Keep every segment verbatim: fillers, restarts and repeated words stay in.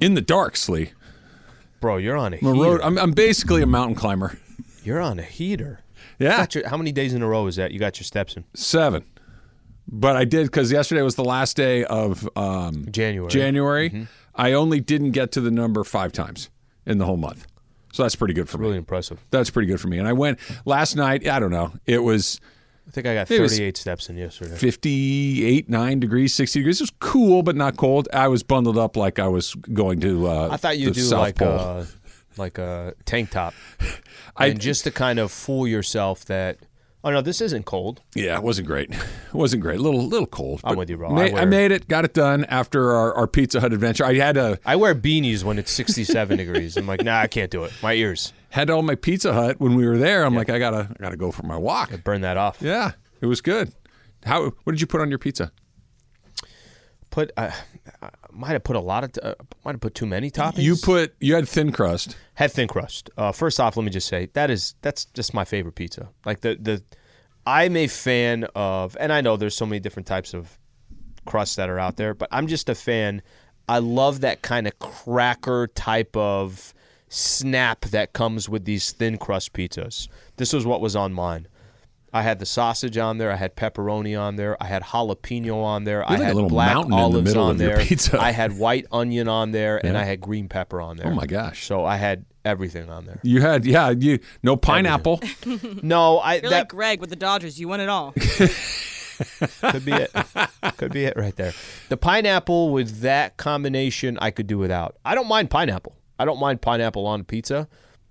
In the dark, Slee. Bro, you're on a heater. I'm, I'm basically a mountain climber. You're on a heater. Yeah. Your, how many days in a row is that? You got your steps in? Seven. But I did, because yesterday was the last day of um, January. January. Mm-hmm. I only didn't get to the number five times in the whole month. So that's pretty good for that's me. Really impressive. That's pretty good for me. And I went last night, I don't know, it was... I think I got thirty-eight steps in yesterday. fifty-eight, nine degrees, sixty degrees. It was cool, but not cold. I was bundled up like I was going to uh, I thought you'd do South like Pole. a like a tank top, I, and just to kind of fool yourself that oh no, this isn't cold. Yeah, it wasn't great. It wasn't great. A little little cold. I'm with you, bro. Ma- I, wear, I made it. Got it done after our, our Pizza Hut adventure. I had a. I wear beanies when it's sixty-seven degrees. I'm like, nah, I can't do it. My ears. Had all my Pizza Hut when we were there. I'm yeah. like, I gotta, I gotta go for my walk. I burn that off. Yeah, it was good. How? What did you put on your pizza? Put, uh, I might have put a lot of, uh, might have put too many toppings. You put, you had thin crust. Had thin crust. Uh, first off, let me just say that is that's just my favorite pizza. Like the the, I'm a fan of, and I know there's so many different types of crusts that are out there, but I'm just a fan. I love that kind of cracker type of snap that comes with these thin crust pizzas. This was what was on mine. I had the sausage on there. I had pepperoni on there. I had jalapeno on there. You're I like had a black olives the on there. Pizza. I had white onion on there, yeah. and I had green pepper on there. Oh my gosh! So I had everything on there. You had yeah, you no pineapple. no, I. You're that, like Greg with the Dodgers. You want it all. Could be it. Could be it right there. The pineapple with that combination, I could do without. I don't mind pineapple. I don't mind pineapple on pizza,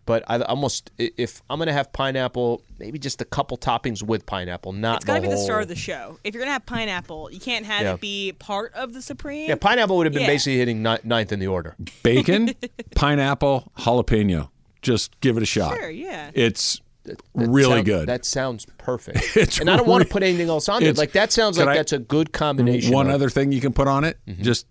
but I almost if I'm gonna have pineapple, maybe just a couple toppings with pineapple. Not it's gotta the be whole... the star of the show. If you're gonna have pineapple, you can't have yeah. it be part of the supreme. Yeah, pineapple would have been yeah. basically hitting ni- ninth in the order. Bacon, pineapple, jalapeno. Just give it a shot. Sure, yeah. It's that, that really sound, good. That sounds perfect. It's and I don't really, want to put anything else on it. Like that sounds like I, that's a good combination. One of, other thing you can put on it, mm-hmm. just.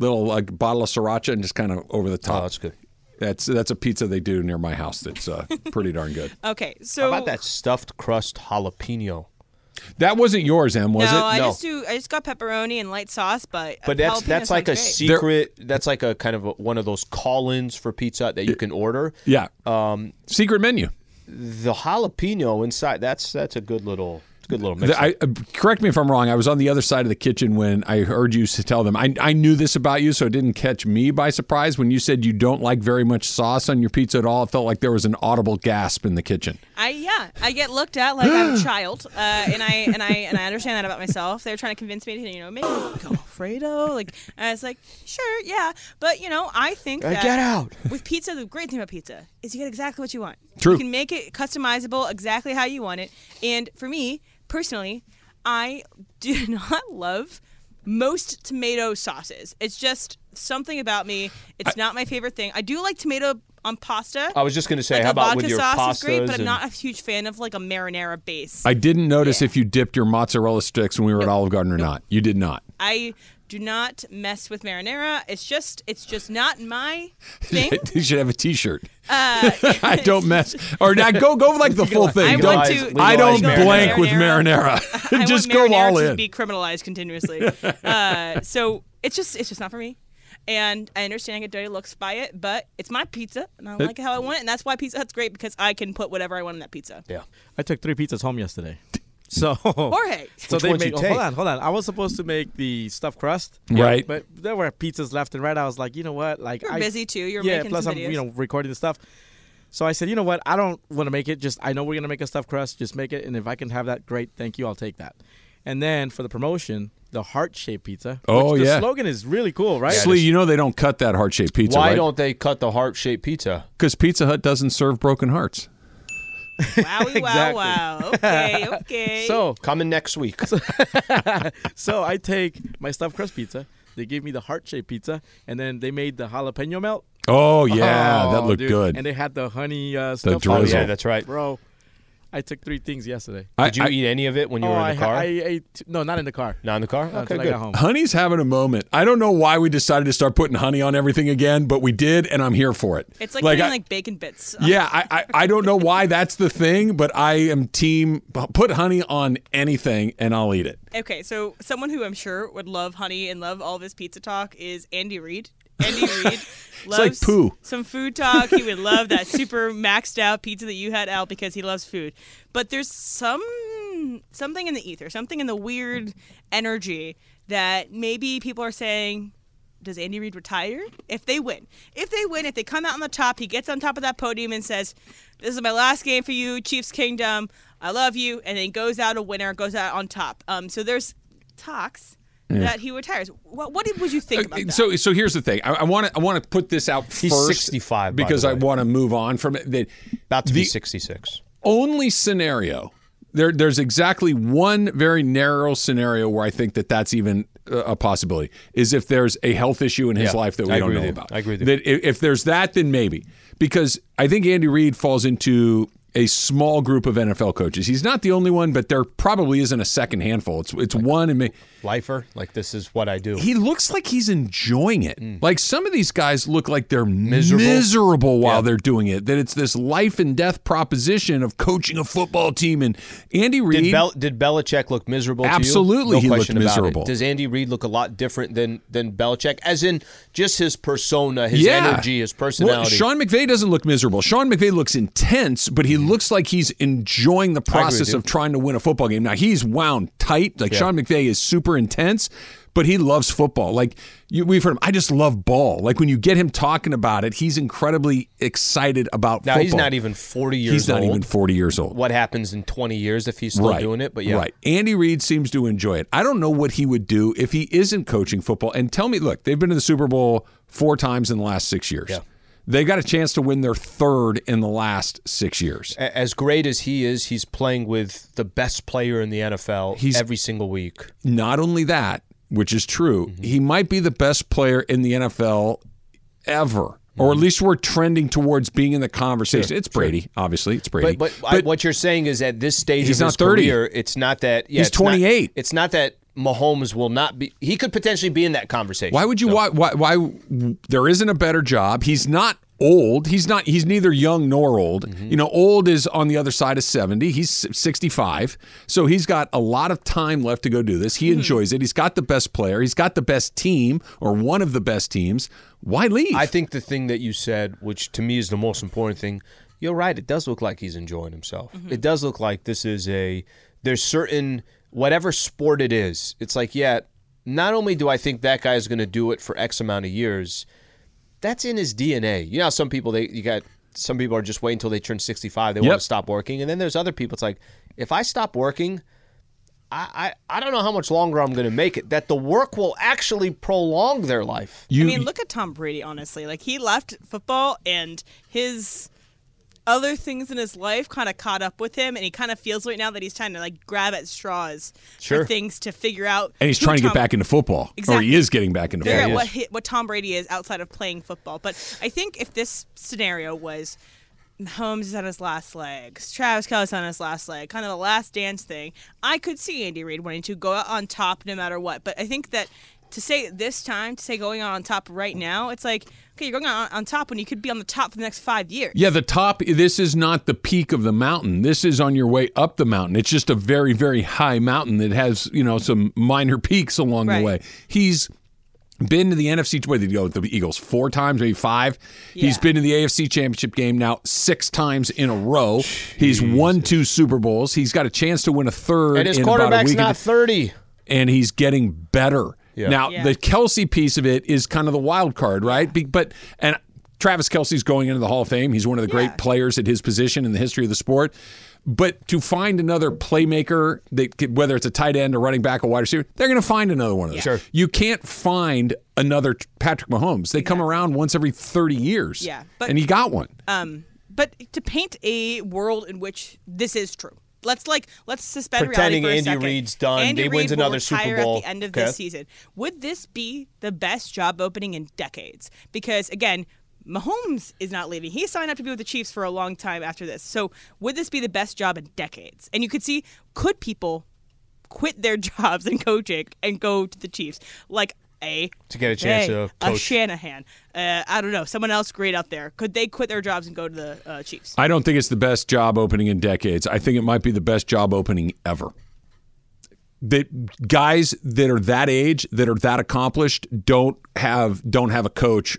Little like bottle of sriracha and just kind of over the top. Oh, that's good. That's that's a pizza they do near my house. That's uh, pretty darn good. Okay, so how about that stuffed crust jalapeno? That wasn't yours, Em, was no, it? I no, I just do. I just got pepperoni and light sauce, but but that's that's like a great. secret. They're, that's like a kind of a, one of those call-ins for Pizza Hut that you can order. Yeah. Um, secret menu. The jalapeno inside. That's that's a good little. It's a good little mix. I, correct me if I'm wrong. I was on the other side of the kitchen when I heard you tell them. I, I knew this about you, so it didn't catch me by surprise. When you said you don't like very much sauce on your pizza at all, it felt like there was an audible gasp in the kitchen. I yeah, I get looked at like I'm a child, uh, and I and I and I understand that about myself. They're trying to convince me to you know maybe go Alfredo. Like and I was like sure yeah, but you know I think that get out with pizza. The great thing about pizza is you get exactly what you want. True, you can make it customizable exactly how you want it. And for me. Personally, I do not love most tomato sauces. It's just something about me. It's I, not my favorite thing. I do like tomato on pasta. I was just going to say, like how about with your pastas? Vodka sauce is great, but and... I'm not a huge fan of like a marinara base. I didn't notice yeah. if you dipped your mozzarella sticks when we were nope. at Olive Garden or nope. not. You did not. I... Do not mess with marinara. It's just, it's just not my thing. You should have a T-shirt. Uh, I don't mess, or now go, go like the full thing. I, don't, want to, I don't blank marinara. with marinara. I just want go all in. To be criminalized continuously. uh, so it's just, it's just not for me. And I understand I get dirty looks by it, but it's my pizza, and I like it how I want it, and that's why Pizza Hut's great because I can put whatever I want in that pizza. Yeah, I took three pizzas home yesterday. So Jorge. So Which they made, oh, hold on, hold on. I was supposed to make the stuffed crust, right? Yeah, but there were pizzas left and right. I was like, you know what? Like you're I, busy too. You're yeah. Making plus, some I'm videos. you know recording the stuff. So I said, you know what? I don't want to make it. Just I know we're gonna make a stuffed crust. Just make it, and if I can have that, great. Thank you. I'll take that. And then for the promotion, the heart-shaped pizza. Oh which the yeah. The slogan is really cool, right? Slee, you know they don't cut that heart-shaped pizza. Why right? don't they cut the heart-shaped pizza? Because Pizza Hut doesn't serve broken hearts. Wowie, exactly. wow, wow. Okay, okay. So, coming next week. so, I take my stuffed crust pizza, They gave me the heart-shaped pizza, and then they made the jalapeno melt. Oh, yeah. Oh, that looked dude. good. And they had the honey uh, stuff. The drizzle. Oh, yeah, that's right. Bro, I took three things yesterday. I, Did you I, eat any of it when you oh, were in the car? I, I ate – no, not in the car. Not in the car? Okay, good. I got home. Honey's having a moment. I don't know why we decided to start putting honey on everything again, but we did, and I'm here for it. It's like, like putting I, like bacon bits. Yeah, I, I, I don't know why that's the thing, but I am team – put honey on anything, and I'll eat it. Okay, so someone who I'm sure would love honey and love all this pizza talk is Andy Reid. Andy Reid loves like poo. Some food talk. He would love that super maxed out pizza that you had, Al, because he loves food. But there's some something in the ether, something in the weird energy that maybe people are saying, does Andy Reid retire? If they win. If they win, if they come out on the top, he gets on top of that podium and says, this is my last game for you, Chiefs Kingdom. I love you. And then goes out a winner, goes out on top. Um, so there's talks. Yeah. That he retires. What, what did, would you think about that? So, so here's the thing. I want to I want to put this out He's first. He's sixty-five, because I want to move on from it. The, about to the be sixty-six. Only scenario. There, there's exactly one very narrow scenario where I think that that's even a possibility. Is if there's a health issue in his yeah, life that we don't know about. I agree with you. That if there's that, then maybe, because I think Andy Reid falls into a small group of N F L coaches. He's not the only one, but there probably isn't a second handful. It's it's like one and may- lifer, like this is what I do. He looks like he's enjoying it. Mm. Like some of these guys look like they're miserable, miserable while yeah. they're doing it. That it's this life and death proposition of coaching a football team. And Andy Reid did, Bel- did Belichick look miserable? Absolutely, to you? No he looked miserable. It. Does Andy Reid look a lot different than than Belichick? As in just his persona, his yeah. energy, his personality. Well, Sean McVay doesn't look miserable. Sean McVay looks intense, but he. looks like he's enjoying the process agree, of trying to win a football game. Now, he's wound tight. Like, yeah. Sean McVay is super intense, but he loves football. Like, you, we've heard him, I just love ball. Like, when you get him talking about it, he's incredibly excited about now, football. Now, he's not even forty years old. He's not old. even forty years old. What happens in twenty years if he's still right. doing it? But yeah. Right. Andy Reid seems to enjoy it. I don't know what he would do if he isn't coaching football. And tell me, look, they've been to the Super Bowl four times in the last six years. Yeah. They got a chance to win their third in the last six years. As great as he is, he's playing with the best player in the N F L he's, every single week. Not only that, which is true, mm-hmm. he might be the best player in the N F L ever. Or at least we're trending towards being in the conversation. Sure, it's Brady, sure. obviously. It's Brady. But, but, but I, what you're saying is at this stage he's of his not thirty. Career, it's not that yeah, he's it's twenty-eight. Not, it's not that Mahomes will not be. He could potentially be in that conversation. Why would you? So. Why, why? Why? There isn't a better job. He's not old. He's not. He's neither young nor old. Mm-hmm. You know, old is on the other side of seventy. He's sixty-five, so he's got a lot of time left to go do this. He mm-hmm. enjoys it. He's got the best player. He's got the best team, or one of the best teams. Why leave? I think the thing that you said, which to me is the most important thing, you're right. It does look like he's enjoying himself. Mm-hmm. It does look like this is a. There's certain. Whatever sport it is, it's like, yeah, not only do I think that guy is going to do it for X amount of years, that's in his D N A. You know how some people, they you got some people are just waiting until they turn sixty-five. They yep. want to stop working. And then there's other people. It's like, if I stop working, I, I, I don't know how much longer I'm going to make it, that the work will actually prolong their life. You, I mean, look at Tom Brady, honestly. Like, he left football and his... other things in his life kind of caught up with him, and he kind of feels right now that he's trying to like grab at straws sure. for things to figure out. And he's trying to Tom- get back into football, exactly. or he is getting back into yeah, football. What, he, what Tom Brady is outside of playing football. But I think if this scenario was Mahomes is on his last leg, Travis Kelce on his last leg, kind of the last dance thing, I could see Andy Reid wanting to go out on top no matter what. But I think that to say this time, to say going on top right now, it's like, okay, you're going on, on top when you could be on the top for the next five years. Yeah, the top, this is not the peak of the mountain. This is on your way up the mountain. It's just a very, very high mountain that has, you know, some minor peaks along right. the way. He's been to the N F C, what did he go with the Eagles? Four times, maybe five? Yeah. He's been to the A F C Championship game now six times in a row. Jeez. He's won two Super Bowls. He's got a chance to win a third. And his in quarterback's about a not thirty. And he's getting better. Yeah. Now, yeah. the Kelce piece of it is kind of the wild card, right? Be- but and Travis Kelce's going into the Hall of Fame. He's one of the yeah. great players at his position in the history of the sport. But to find another playmaker, that could, whether it's a tight end or running back or wide receiver, they're going to find another one of those. Yeah. Sure. You can't find another Patrick Mahomes. They come yeah. around once every thirty years, yeah, but, and he got one. Um, but to paint a world in which this is true. let's like let's suspend Pretending reality for a Andy second. Reid's done. Andy Reid wins another Super Bowl at the end of okay. this season. Would this be the best job opening in decades? Because again, Mahomes is not leaving. He signed up to be with the Chiefs for a long time after this. So would this be the best job in decades? And you could see, could people quit their jobs and coaching and go to the Chiefs? Like a to get a chance to coach. A Shanahan. Uh, I don't know. Someone else great out there. Could they quit their jobs and go to the uh, Chiefs? I don't think it's the best job opening in decades. I think it might be the best job opening ever. That guys that are that age, that are that accomplished, don't have don't have a coach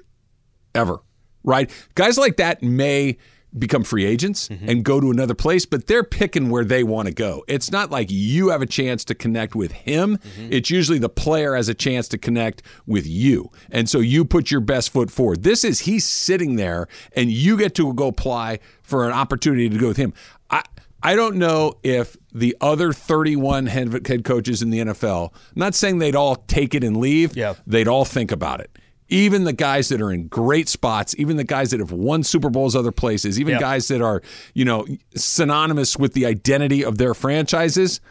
ever. Right? Guys like that may become free agents mm-hmm. and go to another place, but they're picking where they want to go. It's not like you have a chance to connect with him. Mm-hmm. It's usually the player has a chance to connect with you. And so you put your best foot forward. This is he's sitting there, and you get to go apply for an opportunity to go with him. I, I don't know if the other thirty-one head coaches in the N F L, I'm not saying they'd all take it and leave. Yeah. They'd all think about it. Even the guys that are in great spots, even the guys that have won Super Bowls other places, even yep. guys that are, you know, synonymous with the identity of their franchises,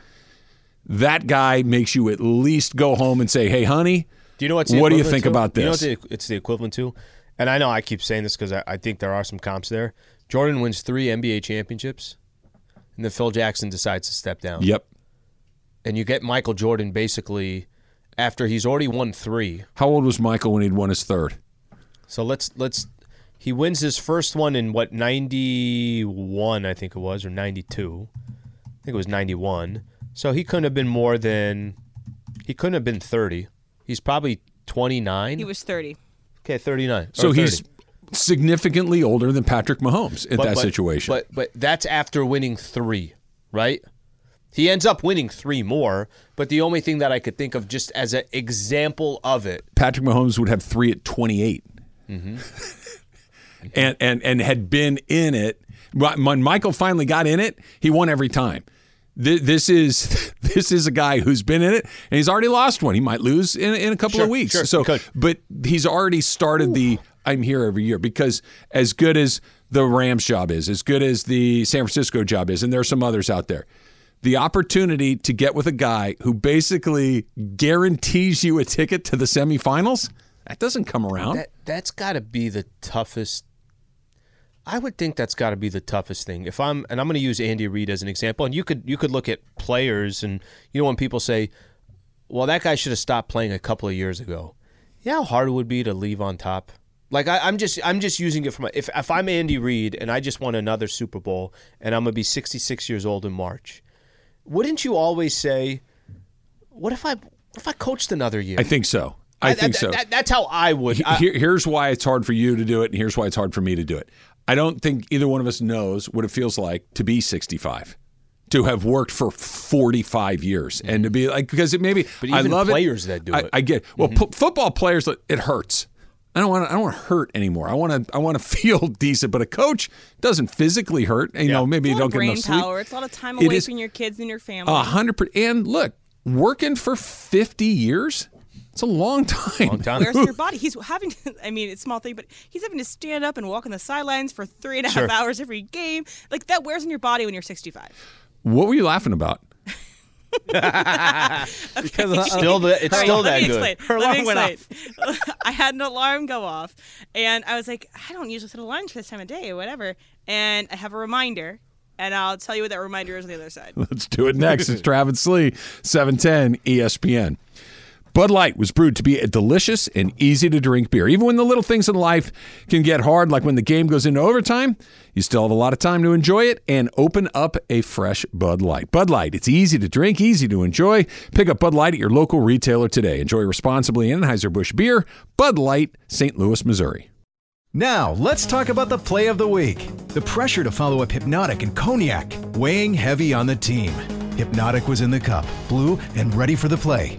that guy makes you at least go home and say, hey, honey, do you know what's what do you think to? about this? You know what the, it's the equivalent to? And I know I keep saying this because I, I think there are some comps there. Jordan wins three N B A championships, and then Phil Jackson decides to step down. Yep. And you get Michael Jordan basically... After he's already won three. How old was Michael when he'd won his third? So let's let's he wins his first one in what ninety-one I think it was, or ninety-two. I think it was ninety-one. So he couldn't have been more than he couldn't have been thirty. He's probably twenty-nine. He was thirty. Okay, thirty-nine. So thirty. He's significantly older than Patrick Mahomes in but, that but, situation. But but that's after winning three, right? He ends up winning three more, but the only thing that I could think of just as an example of it. Patrick Mahomes would have three at twenty-eight mm-hmm. and, and, and had been in it. When Michael finally got in it, he won every time. This is this is a guy who's been in it, and he's already lost one. He might lose in, in a couple sure, of weeks. Sure, so, but he's already started Ooh. the I'm here every year, because as good as the Rams job is, as good as the San Francisco job is, and there are some others out there, the opportunity to get with a guy who basically guarantees you a ticket to the semifinals, that doesn't come around. That, that's got to be the toughest. I would think that's got to be the toughest thing. If I'm, and I'm going to use Andy Reid as an example, and you could you could look at players, and you know when people say, well, that guy should have stopped playing a couple of years ago. Yeah, how hard it would be to leave on top. Like I, I'm just I'm just using it from if if I'm Andy Reid and I just won another Super Bowl and I'm going to be sixty-six years old in March. Wouldn't you always say, what if I if I coached another year? I think so. I, I think th- so. Th- that's how I would. I- Here, here's why it's hard for you to do it, and here's why it's hard for me to do it. I don't think either one of us knows what it feels like to be sixty-five, to have worked for forty-five years, mm-hmm. and to be like, because it maybe but even I love players it, that do I, it. I get well, mm-hmm. p- football players. It hurts. I don't want. I don't want to hurt anymore. I want to. I want to feel decent. But a coach doesn't physically hurt. You yeah. know, maybe you don't get enough sleep. Power. It's a lot of time away from your kids and your family. A hundred percent. And look, working for fifty years, it's a long time. Long time. Where's your body? He's having. To, I mean, it's a small thing, but he's having to stand up and walk on the sidelines for three and a half sure. hours every game. Like that wears on your body when you're sixty-five. What were you laughing about? okay. Because it's still that, it's still that good. Her alarm went off. I had an alarm go off, and I was like, I don't usually set alarms for this time of day or whatever. And I have a reminder, and I'll tell you what that reminder is on the other side. Let's do it next. It's Travis Lee, seven ten E S P N. Bud Light was brewed to be a delicious and easy-to-drink beer. Even when the little things in life can get hard, like when the game goes into overtime, you still have a lot of time to enjoy it and open up a fresh Bud Light. Bud Light, it's easy to drink, easy to enjoy. Pick up Bud Light at your local retailer today. Enjoy responsibly. Anheuser-Busch Beer, Bud Light, Saint Louis, Missouri. Now, let's talk about the play of the week. The pressure to follow up Hypnotic and Cognac, weighing heavy on the team. Hypnotic was in the cup, blue, and ready for the play.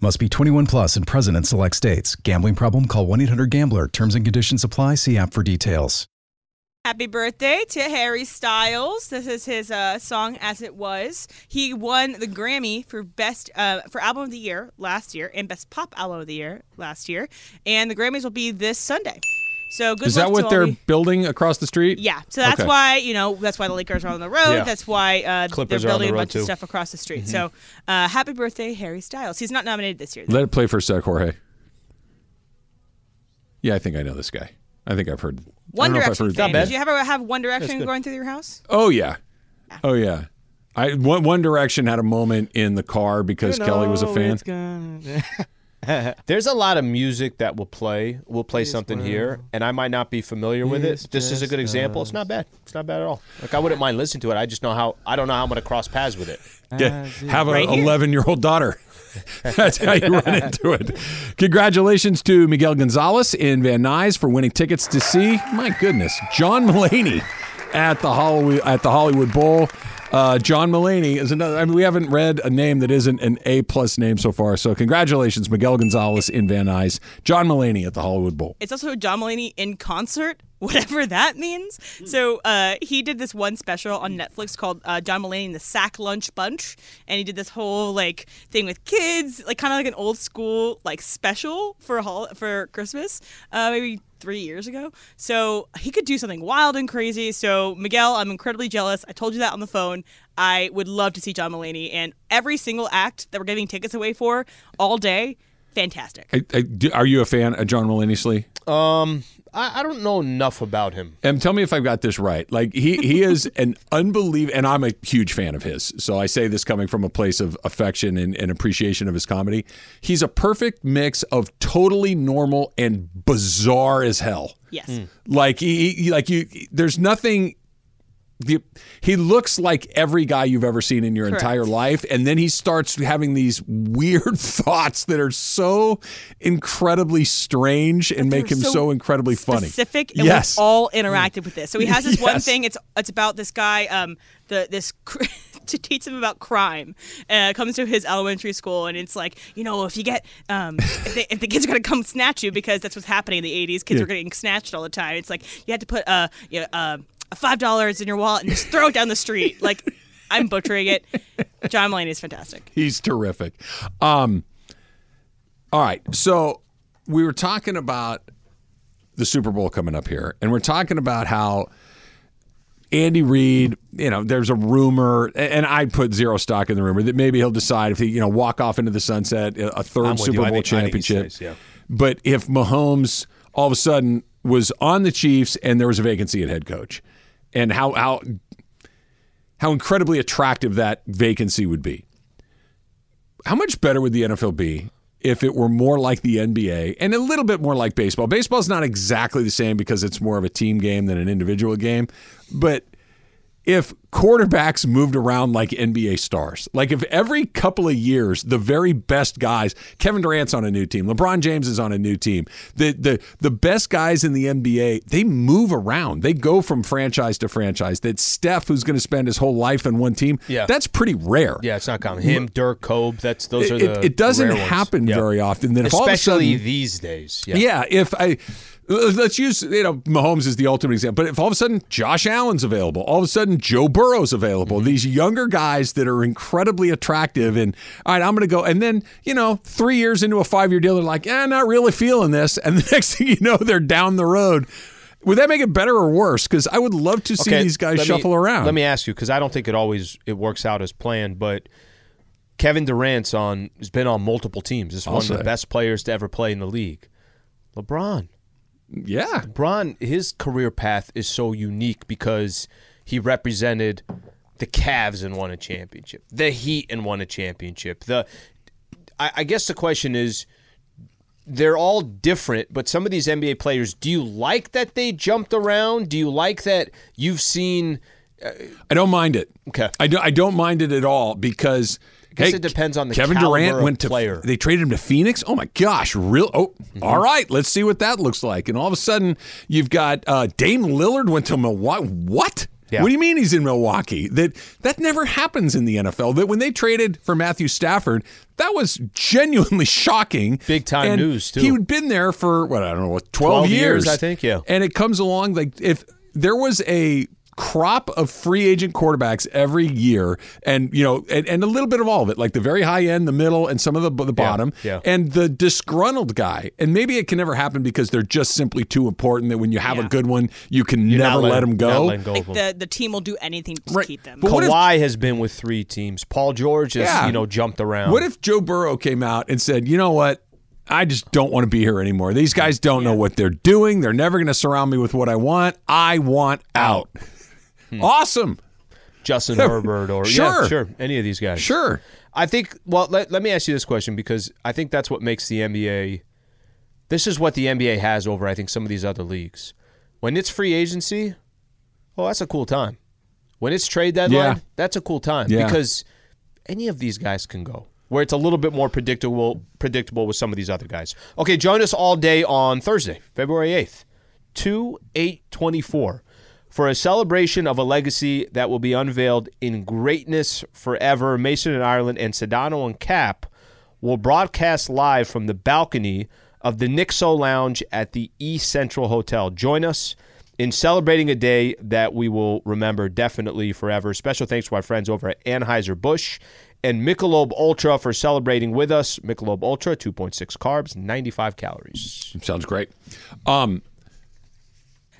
Must be twenty-one plus and present in select states. Gambling problem? Call one eight hundred gambler. Terms and conditions apply. See app for details. Happy birthday to Harry Styles. This is his uh, song "As It Was." He won the Grammy for best uh, for album of the year last year and best pop album of the year last year. And the Grammys will be this Sunday. So good. Is that what they're building across the street? Yeah. So that's okay. why, you know, that's why the Lakers are on the road. Yeah. That's why uh, they're building the a bunch too. of stuff across the street. Mm-hmm. So uh, happy birthday, Harry Styles. He's not nominated this year, though. Let it play for a sec, Jorge. Yeah, I think I know this guy. I think I've heard. One Direction heard fan. Did you ever have One Direction going through your house? Oh, yeah. yeah. Oh, yeah. I One, One Direction had a moment in the car because you know, Kelly was a fan. It's gonna... There's a lot of music that we'll play. We'll play something here, and I might not be familiar with it. This is a good example. It's not bad. It's not bad at all. Like I wouldn't mind listening to it. I just know how. I don't know how I'm going to cross paths with it. Yeah, have an eleven-year-old daughter. That's how you run into it. Congratulations to Miguel Gonzalez in Van Nuys for winning tickets to see. My goodness, John Mulaney at the Hollywood at the Hollywood Bowl. Uh, John Mulaney is another. I mean, we haven't read a name that isn't an A-plus name so far. So congratulations, Miguel Gonzalez in Van Nuys, John Mulaney at the Hollywood Bowl. It's also John Mulaney in concert, whatever that means. So uh, he did this one special on Netflix called uh, John Mulaney and the Sack Lunch Bunch, and he did this whole like thing with kids, like kind of like an old school like special for hol- for Christmas, uh, maybe. Three years ago. So he could do something wild and crazy. So Miguel, I'm incredibly jealous. I told you that on the phone. I would love to see John Mulaney, and every single act that we're giving tickets away for all day, fantastic. I, I, do, are you a fan of John Mulaney, Slee? Um, I, I don't know enough about him. And tell me if I've got this right. Like he, he is an unbelievable, and I'm a huge fan of his. So I say this coming from a place of affection and, and appreciation of his comedy. He's a perfect mix of totally normal and bizarre as hell. Yes. Mm. Like he, he, like you. There's nothing. The, he looks like every guy you've ever seen in your Correct. entire life, and then he starts having these weird thoughts that are so incredibly strange and make him so, so incredibly funny. Specific, and yes. We've all interacted with this. So he has this yes. one thing. It's it's about this guy. Um, the this. Cr- to teach them about crime uh, comes to his elementary school, and it's like, you know, if you get um, if, they, if the kids are going to come snatch you, because that's what's happening in the eighties, kids yeah. were getting snatched all the time. It's like you had to put uh, you know, uh, five dollars in your wallet and just throw it down the street. Like, I'm butchering it. John Mulaney is fantastic. He's terrific. Um, all right, so we were talking about the Super Bowl coming up here, and we're talking about how Andy Reid, you know, there's a rumor, and I put zero stock in the rumor, that maybe he'll decide if he, you know, walk off into the sunset, a third Super Bowl think, championship. Stays, yeah. But if Mahomes all of a sudden was on the Chiefs and there was a vacancy at head coach, and how how how incredibly attractive that vacancy would be. How much better would the N F L be if it were more like the N B A and a little bit more like baseball? Baseball's not exactly the same because it's more of a team game than an individual game. But if quarterbacks moved around like N B A stars, like if every couple of years the very best guys, Kevin Durant's on a new team, LeBron James is on a new team, the the the best guys in the N B A, they move around. They go from franchise to franchise. That Steph, who's going to spend his whole life on one team, yeah. that's pretty rare. Yeah, it's not common. Him, Dirk, Kobe, that's those it, are the It doesn't rare happen ones. very yeah. often. Then if Especially all of a sudden, these days. Yeah. yeah, if I... Let's use, you know, Mahomes is the ultimate example. But if all of a sudden Josh Allen's available, all of a sudden Joe Burrow's available, mm-hmm. these younger guys that are incredibly attractive, and all right, I'm going to go. And then, you know, three years into a five-year deal, they're like, eh, not really feeling this. And the next thing you know, they're down the road. Would that make it better or worse? Because I would love to see okay, these guys shuffle me, around. Let me ask you, because I don't think it always it works out as planned, but Kevin Durant's on has been on multiple teams. He's one of the best players to ever play in the league. LeBron. Yeah. Bron, his career path is so unique because he represented the Cavs and won a championship, the Heat and won a championship. The I, I guess the question is, they're all different, but some of these N B A players, do you like that they jumped around? Do you like that you've seen... Uh, I don't mind it. Okay. I, do, I don't mind it at all because... I guess hey, it depends on the Kevin Durant went to player. They traded him to Phoenix. Oh my gosh, real oh mm-hmm. all right, let's see what that looks like. And all of a sudden you've got uh, Dame Lillard went to Milwaukee. What? Yeah. What do you mean he's in Milwaukee? That that never happens in the N F L. That when they traded for Matthew Stafford, that was genuinely shocking. Big time and news too. He'd been there for what I don't know what twelve, twelve years, years, I think, yeah. And it comes along like if there was a crop of free agent quarterbacks every year, and you know, and, and a little bit of all of it, like the very high end, the middle, and some of the the bottom, yeah, yeah. and the disgruntled guy. And maybe it can never happen because they're just simply too important that when you have yeah. a good one, you can You're never let, let them go. Let go like the, the team will do anything to right. keep them. But Kawhi if, has been with three teams. Paul George has yeah. you know jumped around. What if Joe Burrow came out and said, you know what? I just don't want to be here anymore. These guys don't yeah. know what they're doing. They're never going to surround me with what I want. I want out. Awesome. Justin Herbert or sure. Yeah, sure, any of these guys. Sure. I think, well, let, let me ask you this question because I think that's what makes the N B A, this is what the N B A has over, I think, some of these other leagues. When it's free agency, oh, that's a cool time. When it's trade deadline, yeah. that's a cool time yeah. because any of these guys can go. Where it's a little bit more predictable predictable with some of these other guys. Okay, join us all day on Thursday, February eighth, two eight twenty-four. For a celebration of a legacy that will be unveiled in greatness forever, Mason and Ireland and Sedano and Cap will broadcast live from the balcony of the Nixo Lounge at the East Central Hotel. Join us in celebrating a day that we will remember definitely forever. Special thanks to our friends over at Anheuser-Busch and Michelob Ultra for celebrating with us. Michelob Ultra, two point six carbs, ninety-five calories. Sounds great. Um,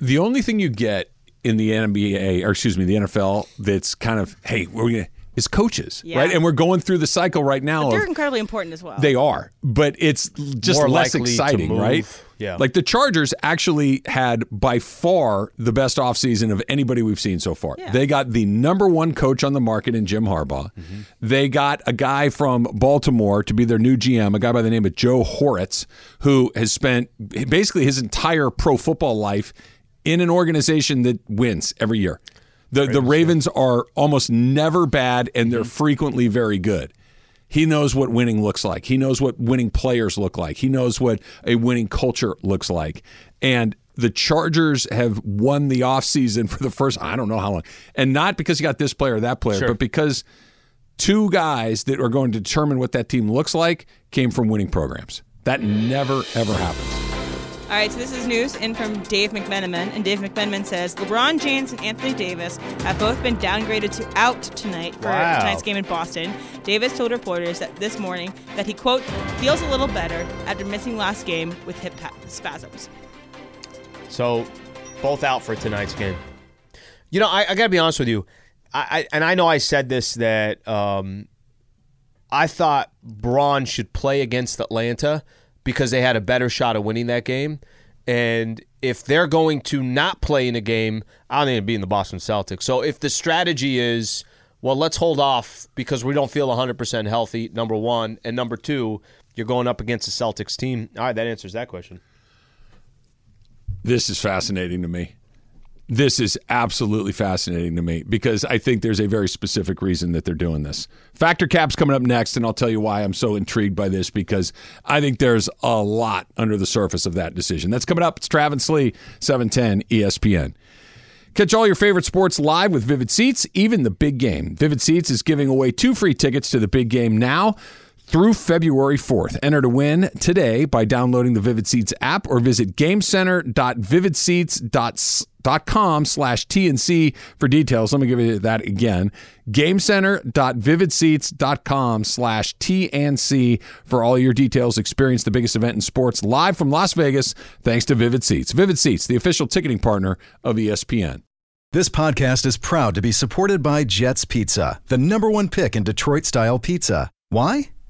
the only thing you get in the N B A, or excuse me, the N F L, that's kind of, hey, we're gonna, is coaches, yeah. right? And we're going through the cycle right now. But they're of, incredibly important as well. They are, but it's just more less exciting, right? Yeah. Like the Chargers actually had by far the best offseason of anybody we've seen so far. Yeah. They got the number one coach on the market in Jim Harbaugh. Mm-hmm. They got a guy from Baltimore to be their new G M, a guy by the name of Joe Horitz, who has spent basically his entire pro football life in an organization that wins every year. The Ravens, the Ravens yeah. are almost never bad, and they're mm-hmm. frequently very good. He knows what winning looks like. He knows what winning players look like. He knows what a winning culture looks like. And the Chargers have won the offseason for the first, I don't know how long. And not because you got this player or that player, sure. but because two guys that are going to determine what that team looks like came from winning programs. That never, ever happens. All right, so this is news in from Dave McMenamin, and Dave McMenamin says, LeBron James and Anthony Davis have both been downgraded to out tonight for wow. tonight's game in Boston. Davis told reporters that this morning that he, quote, feels a little better after missing last game with hip spasms. So, both out for tonight's game. You know, I, I got to be honest with you, I, I and I know I said this, that um, I thought Bron should play against Atlanta because they had a better shot of winning that game. And if they're going to not play in a game, I don't think it'd be in the Boston Celtics. So if the strategy is, well, let's hold off because we don't feel one hundred percent healthy, number one. And number two, you're going up against the Celtics team. All right, that answers that question. This is fascinating to me. This is absolutely fascinating to me because I think there's a very specific reason that they're doing this. Factor Cap's coming up next, and I'll tell you why I'm so intrigued by this because I think there's a lot under the surface of that decision. That's coming up. It's Travis Lee, seven ten E S P N. Catch all your favorite sports live with Vivid Seats, even the big game. Vivid Seats is giving away two free tickets to the big game now through February fourth. Enter to win today by downloading the Vivid Seats app or visit gamecenter.vividseats.com slash TNC for details. Let me give you that again. gamecenter.vividseats.com slash TNC for all your details. Experience the biggest event in sports live from Las Vegas thanks to Vivid Seats. Vivid Seats, the official ticketing partner of E S P N. This podcast is proud to be supported by Jets Pizza, the number one pick in Detroit-style pizza. Why?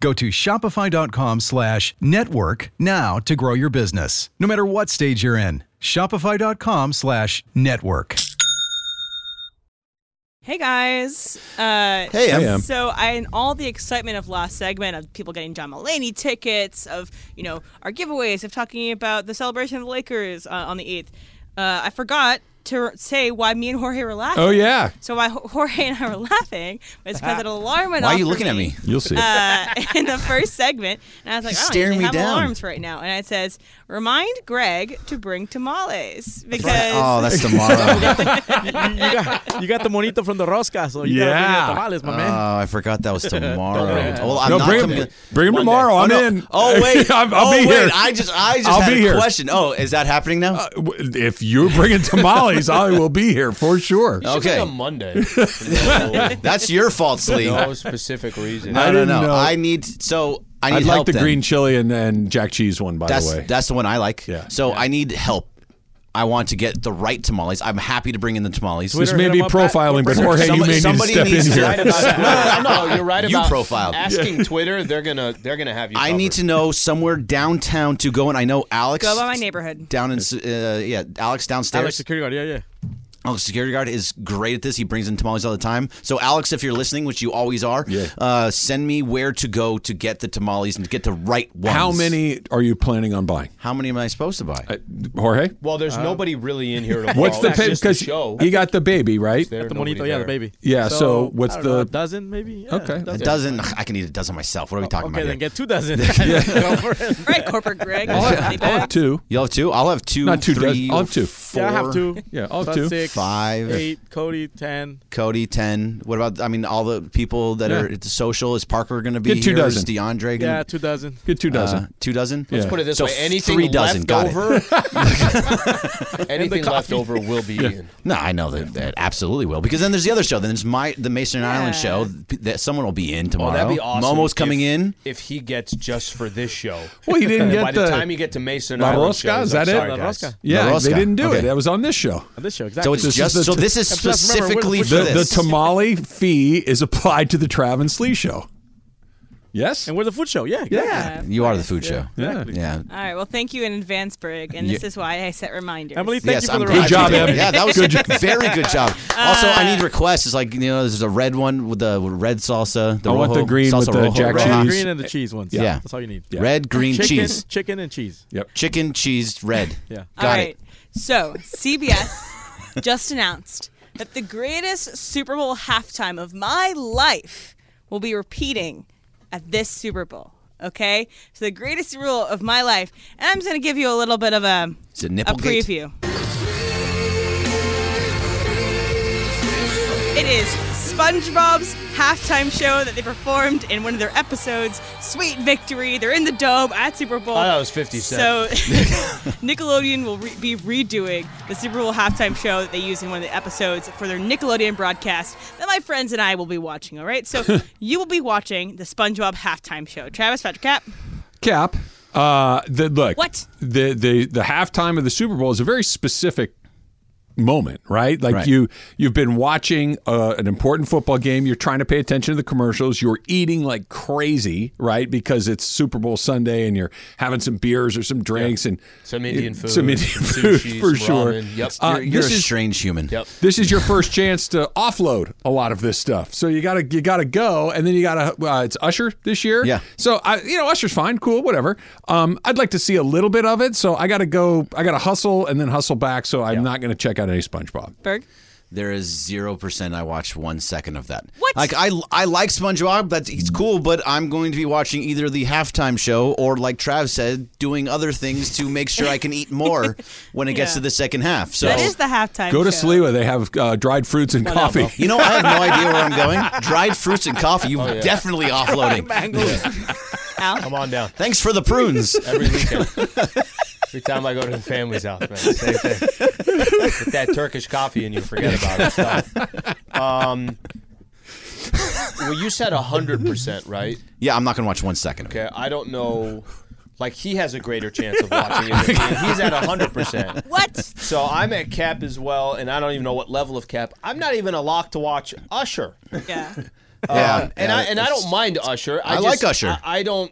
Go to shopify.com slash network now to grow your business, no matter what stage you're in. Shopify.com slash network. Hey guys! Uh, hey, I am. So, I, in all the excitement of last segment of people getting John Mulaney tickets, of you know our giveaways, of talking about the celebration of the Lakers uh, on the eighth, uh, I forgot to say why me and Jorge were laughing. Oh yeah! So why Jorge and I were laughing was because an alarm went off. Why are you looking me, at me? You'll see. Uh, in the first segment, and I was like, He's I don't even have down. alarms right now, and it says, remind Greg to bring tamales because oh, that's tomorrow. you, you, got, you got the monito from the rosca, so you yeah. gotta bring the tamales, my man. Oh, I forgot that was tomorrow. well, I'm no, not bring com- him. Bring him tomorrow. I'm oh, in. No. Oh wait, I'll, I'll oh, be wait. here. I just, I just I'll had a here. question. Oh, is that happening now? Uh, if you're bringing tamales, I will be here for sure. You okay, on Monday. No. That's your fault, Slee. No specific reason. No, I no, no. Know. I need so. I need I'd help like the then. green chili and, and jack cheese one, by that's, the way. That's the one I like. Yeah. So yeah. I need help. I want to get the right tamales. I'm happy to bring in the tamales. Twitter, this may be profiling, but Jorge, you may need to step in here. Right about no, no, no, no, you're right about you profiled. Asking yeah. Twitter, they're gonna they're gonna have you covered. I need to know somewhere downtown to go, and I know Alex. Go by my neighborhood. Down in uh, yeah, Alex downstairs. Alex security guard. Yeah, yeah. Alex security guard is great at this. He brings in tamales all the time. So Alex, if you're listening, which you always are, yeah. uh, send me where to go to get the tamales and to get the right ones. How many are you planning on buying? How many am I supposed to buy? Uh, Jorge? Well, there's uh, nobody really in here tomorrow. What's the pay- Because you got the baby, right? The monito, yeah, the baby. Yeah. So, so what's the know, a dozen maybe? Yeah, okay. A dozen. A dozen. I can eat a dozen myself. What are we talking okay, about? Okay, then get two dozen. Right, corporate Greg. I'll have, I'll have two. You'll have two. I'll have two. Not two. Three, I'll have two. Four. Yeah, I have two. Yeah, I'll have two. Six. Five, eight, Cody, ten. Cody, ten. What about, I mean, all the people that yeah. are at the social? Is Parker going to be Get two here? Dozen. Is DeAndre going to Yeah, two dozen. Get two dozen. Uh, two dozen? Yeah. Let's put it this so way. Anything three dozen. left Got over, anything left over will be yeah. in. No, I know that, that absolutely will. Because then there's the other show. Then there's my the Mason yeah. Island show that someone will be in tomorrow. Oh, that'd be awesome. Momo's coming if, in. If he gets just for this show. Well, he didn't get by the... By the time you get to Mason La Island show, is that it? Sorry, La Rosca. Yeah, La they didn't do okay. it. That was on this show. On this show, exactly. So it's this just is so. T- this is specifically remember, for the, this. The tamale fee is applied to the Trav and Slee show. Yes, and we're the food show. Yeah, yeah. yeah. You are the food yeah. show. Yeah. Exactly. yeah. All right. Well, thank you in advance, Brig, and this yeah. is why I set reminders. Emily, thank yes, you for I'm the good ride. job, Emily. Yeah, that was good. Very good job. Also, uh, I need requests. It's like you know, there's a red one with the red salsa. The I rojo, want the green salsa with the rojo. jack red, cheese. Green and the cheese ones. Yeah, yeah. that's all you need. Yeah. Red, green, chicken, cheese, chicken and cheese. Yep. Chicken, cheese, red. Yeah. Got it. So C B S. Just announced that the greatest Super Bowl halftime of my life will be repeating at this Super Bowl. Okay, so the greatest Super Bowl of my life, and I'm just gonna give you a little bit of a, a, a preview. It is SpongeBob's halftime show that they performed in one of their episodes, Sweet Victory. They're in the dome at Super Bowl. Oh, that was fifty cent. So Nickelodeon will re- be redoing the Super Bowl halftime show that they used in one of the episodes for their Nickelodeon broadcast that my friends and I will be watching, all right? So you will be watching the SpongeBob halftime show. Travis, Patrick, Cap? Cap. Uh, the, look. What? The, the, the halftime of the Super Bowl is a very specific moment, right? Like right. you, you've been watching uh, an important football game. You're trying to pay attention to the commercials. You're eating like crazy, right? Because it's Super Bowl Sunday and you're having some beers or some drinks yep. and some Indian food, some Indian food sushi, for sure. Yep. Uh, you're you're a is, strange human. Yep. This is your first chance to offload a lot of this stuff. So you gotta you gotta go, and then you gotta. Uh, it's Usher this year. Yeah. So I, you know, Usher's fine, cool, whatever. Um, I'd like to see a little bit of it. So I gotta go. I gotta hustle and then hustle back. So I'm yeah. not gonna check out any SpongeBob. Berg? There is zero percent I watched one second of that. What? Like, I, I like SpongeBob. That's, it's cool, but I'm going to be watching either the halftime show or, like Trav said, doing other things to make sure I can eat more when it yeah. gets to the second half. So that is the halftime show. Go to Sliwa. They have uh, dried fruits and what coffee. Elmo? You know, I have no idea where I'm going. Dried fruits and coffee. You oh, yeah. definitely offloading. Yeah. Al? Come on down. Thanks for the prunes. Every weekend. Every time I go to the family's house, man, same thing. Get that Turkish coffee and you forget about it. Stop. Um, well, you said one hundred percent, right? Yeah, I'm not going to watch one second. Okay, I don't know. Like, he has a greater chance of watching it. He's at one hundred percent. What? So I'm at cap as well, and I don't even know what level of cap. I'm not even a lock to watch Usher. Yeah. Um, yeah. And, yeah, I, and I don't mind Usher. I, I just, like Usher. I, I don't.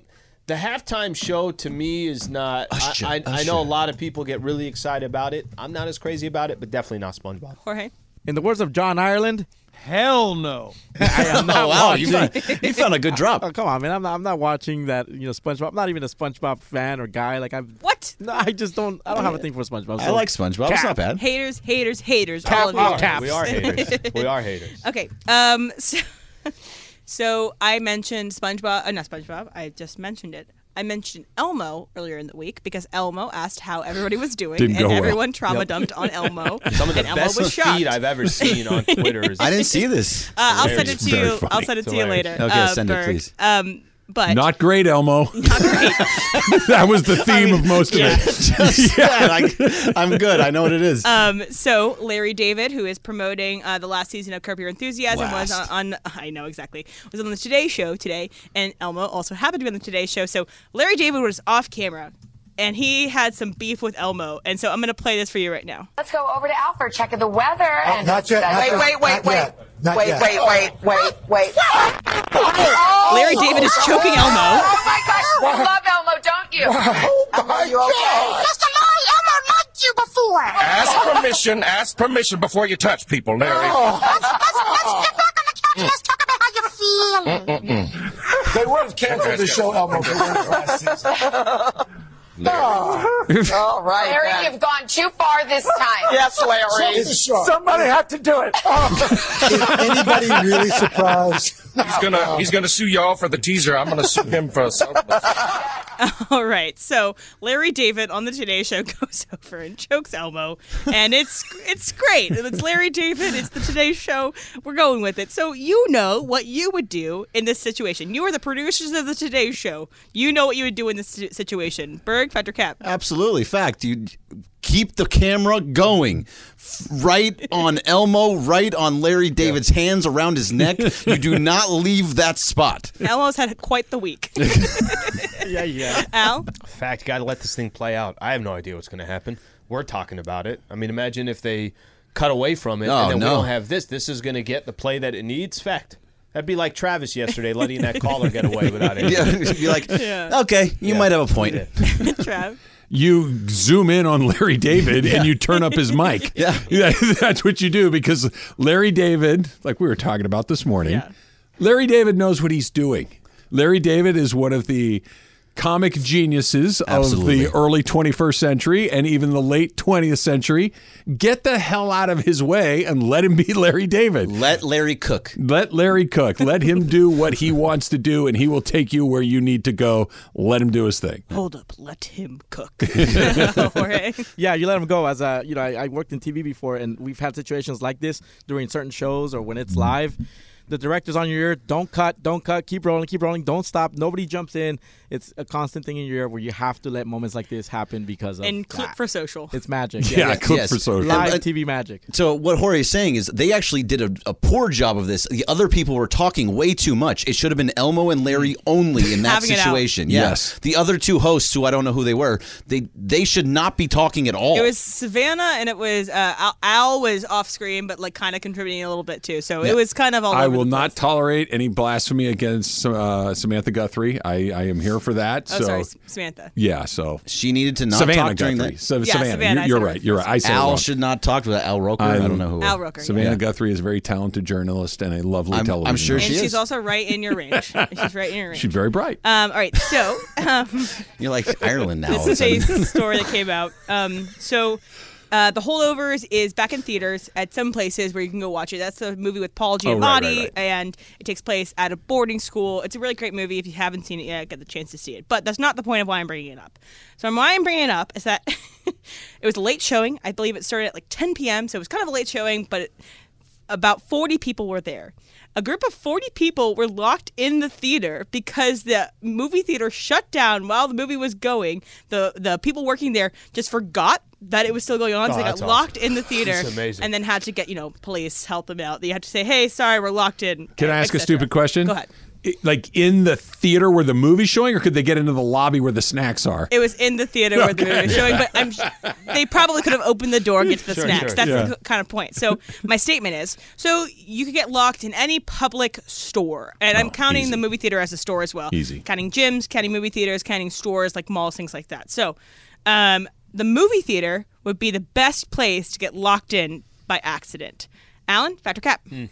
The halftime show to me is not. Usher, I, I, Usher. I know a lot of people get really excited about it. I'm not as crazy about it, but definitely not SpongeBob. Jorge? In the words of John Ireland, hell no. I am not oh, wow. watching. You found, you found a good drop. I, oh, come on, man. I'm not. I'm not watching that. You know, SpongeBob. I'm not even a SpongeBob fan or guy. Like I'm. What? No, I just don't. I don't have a thing for SpongeBob. So. I like SpongeBob. Cap. It's not bad. Haters, haters, haters. Cap. All of you. Caps. We are haters. we are haters. Okay. Um. So. So I mentioned SpongeBob, uh, not SpongeBob, I just mentioned it. I mentioned Elmo earlier in the week because Elmo asked how everybody was doing, and everyone well. trauma yep. dumped on Elmo. Some of the Elmo best feed I've ever seen on Twitter. Is I didn't see this. Uh, I'll send it to Very you. Funny. I'll send it to you later. Okay, uh, send Berg. It please. Um, but not great, Elmo. Not great. That was the theme I mean, of most yeah. of it. Just yeah. that. I, I'm good. I know what it is. Um, so Larry David, who is promoting uh, the last season of Curb Your Enthusiasm, last. was on, on. I know exactly. Was on the Today Show today, and Elmo also happened to be on the Today Show. So Larry David was off camera, and he had some beef with Elmo, and so I'm going to play this for you right now. Let's go over to Alfred, check the weather. Oh, and not yet. Not wait, wait, wait, wait. Yet. Wait, wait, wait, wait, wait, wait. Oh, Larry David is choking Elmo. Oh, my gosh. You love Elmo, don't you? Oh, my Elmo, you okay? Mister Larry, Elmo liked you before. Ask permission. Ask permission before you touch people, Larry. Oh. Let's, let's, let's get back on the couch. Let's talk about how you feel. Mm-mm-mm. They would have canceled the show, Elmo, for last season. Larry. All right, Larry, man. You've gone too far this time. Yes, Larry. Somebody had to do it. Oh. Is anybody really surprised? He's gonna oh. he's gonna sue y'all for the teaser. I'm gonna sue him for something. All right, so Larry David on the Today Show goes over and chokes Elmo, and it's it's great. It's Larry David. It's the Today Show. We're going with it. So you know what you would do in this situation. You are the producers of the Today Show. You know what you would do in this situation. Berg, fact or cap? Absolutely, fact. You keep the camera going. Right on Elmo, right on Larry David's yeah. hands around his neck. You do not leave that spot. Elmo's had quite the week. yeah, yeah. Al? Fact, got to let this thing play out. I have no idea what's going to happen. We're talking about it. I mean, imagine if they cut away from it oh, and then no. we don't have this. This is going to get the play that it needs. Fact. That'd be like Travis yesterday letting that caller get away without it. Yeah, you'd be like, yeah. okay, you yeah. might have a point. Trav? You zoom in on Larry David yeah. and you turn up his mic. yeah. yeah, that's what you do because Larry David, like we were talking about this morning, yeah. Larry David knows what he's doing. Larry David is one of the comic geniuses Absolutely. Of the early twenty-first century and even the late twentieth century. Get the hell out of his way and let him be Larry David. Let Larry cook. Let Larry cook. Let him do what he wants to do, and he will take you where you need to go. Let him do his thing. Hold up. Let him cook. yeah, you let him go. As a, you know, I, I worked in T V before, and we've had situations like this during certain shows or when it's live. The director's on your ear. Don't cut. Don't cut. Keep rolling. Keep rolling. Don't stop. Nobody jumps in. It's a constant thing in your ear where you have to let moments like this happen because of and clip that. For social. It's magic. Yeah, yeah, yeah. clip yes. for social. Live and, uh, T V magic. So what Jorge is saying is they actually did a, a poor job of this. The other people were talking way too much. It should have been Elmo and Larry only in that situation. Yeah. Yes. The other two hosts, who I don't know who they were, they they should not be talking at all. It was Savannah and it was uh, Al, Al was off screen, but like kind of contributing a little bit too. So yeah. it was kind of all. I will not tolerate any blasphemy against uh, Samantha Guthrie. I, I am here for that. So. Oh, sorry, Samantha. Yeah, so she needed to not Savannah talk during Guthrie. That. So, yeah, Savannah, Savannah you're, you're right. You're right. I said Al should not talk to Al Roker. I'm, I don't know who. Al Roker. Savannah yeah. Guthrie is a very talented journalist and a lovely I'm, television. I'm sure and she is. She's also right in your range. She's right in your range. She's very bright. Um, all right, so um, you're like Ireland now. This is a story that came out. Um, so. Uh, The Holdovers is back in theaters at some places where you can go watch it. That's the movie with Paul Giamatti, oh, right, right, right. and it takes place at a boarding school. It's a really great movie. If you haven't seen it yet, get the chance to see it. But that's not the point of why I'm bringing it up. So why I'm bringing it up is that it was a late showing. I believe it started at like ten p.m., so it was kind of a late showing, but it, about forty people were there. A group of forty people were locked in the theater because the movie theater shut down while the movie was going. The the people working there just forgot that it was still going on, oh, so they got awesome. locked in the theater and then had to get, you know, police help them out. They had to say, hey, sorry, we're locked in. Can I ask a stupid question? Go ahead. Like in the theater where the movie's showing, or could they get into the lobby where the snacks are? It was in the theater okay. where the movie was showing, but I'm, they probably could have opened the door and get to the sure, snacks. Sure. That's yeah. the kind of point. So my statement is, so you could get locked in any public store, and oh, I'm counting easy. the movie theater as a store as well. Easy. Counting gyms, counting movie theaters, counting stores like malls, things like that. So um, the movie theater would be the best place to get locked in by accident. Alan, fact or cap? Mm.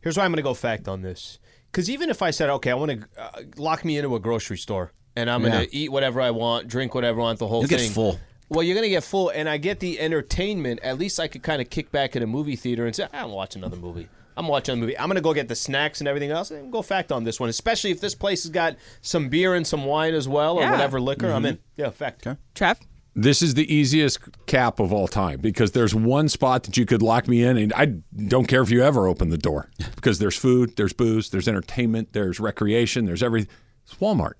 Here's why I'm going to go fact on this. Because even if I said, okay, I want to uh, lock me into a grocery store, and I'm yeah. going to eat whatever I want, drink whatever I want, the whole You'll thing. You'll get full. Well, you're going to get full, and I get the entertainment. At least I could kind of kick back at a movie theater and say, I'm watching another movie. I'm watching a movie. I'm going to go get the snacks and everything else, and go fact on this one, especially if this place has got some beer and some wine as well, or yeah. whatever liquor. Mm-hmm. I'm in. Yeah, fact. Okay. Trev? This is the easiest cap of all time because there's one spot that you could lock me in, and I don't care if you ever open the door because there's food, there's booze, there's entertainment, there's recreation, there's everything. It's Walmart.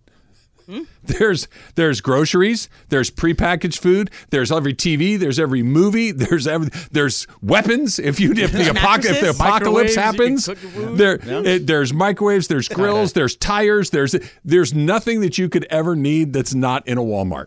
Hmm? There's there's groceries, there's prepackaged food, there's every T V, there's every movie, there's every, there's weapons. If you if the, apoc- if the apocalypse happens, there yeah. it, there's microwaves, there's grills, there's tires, there's there's nothing that you could ever need that's not in a Walmart.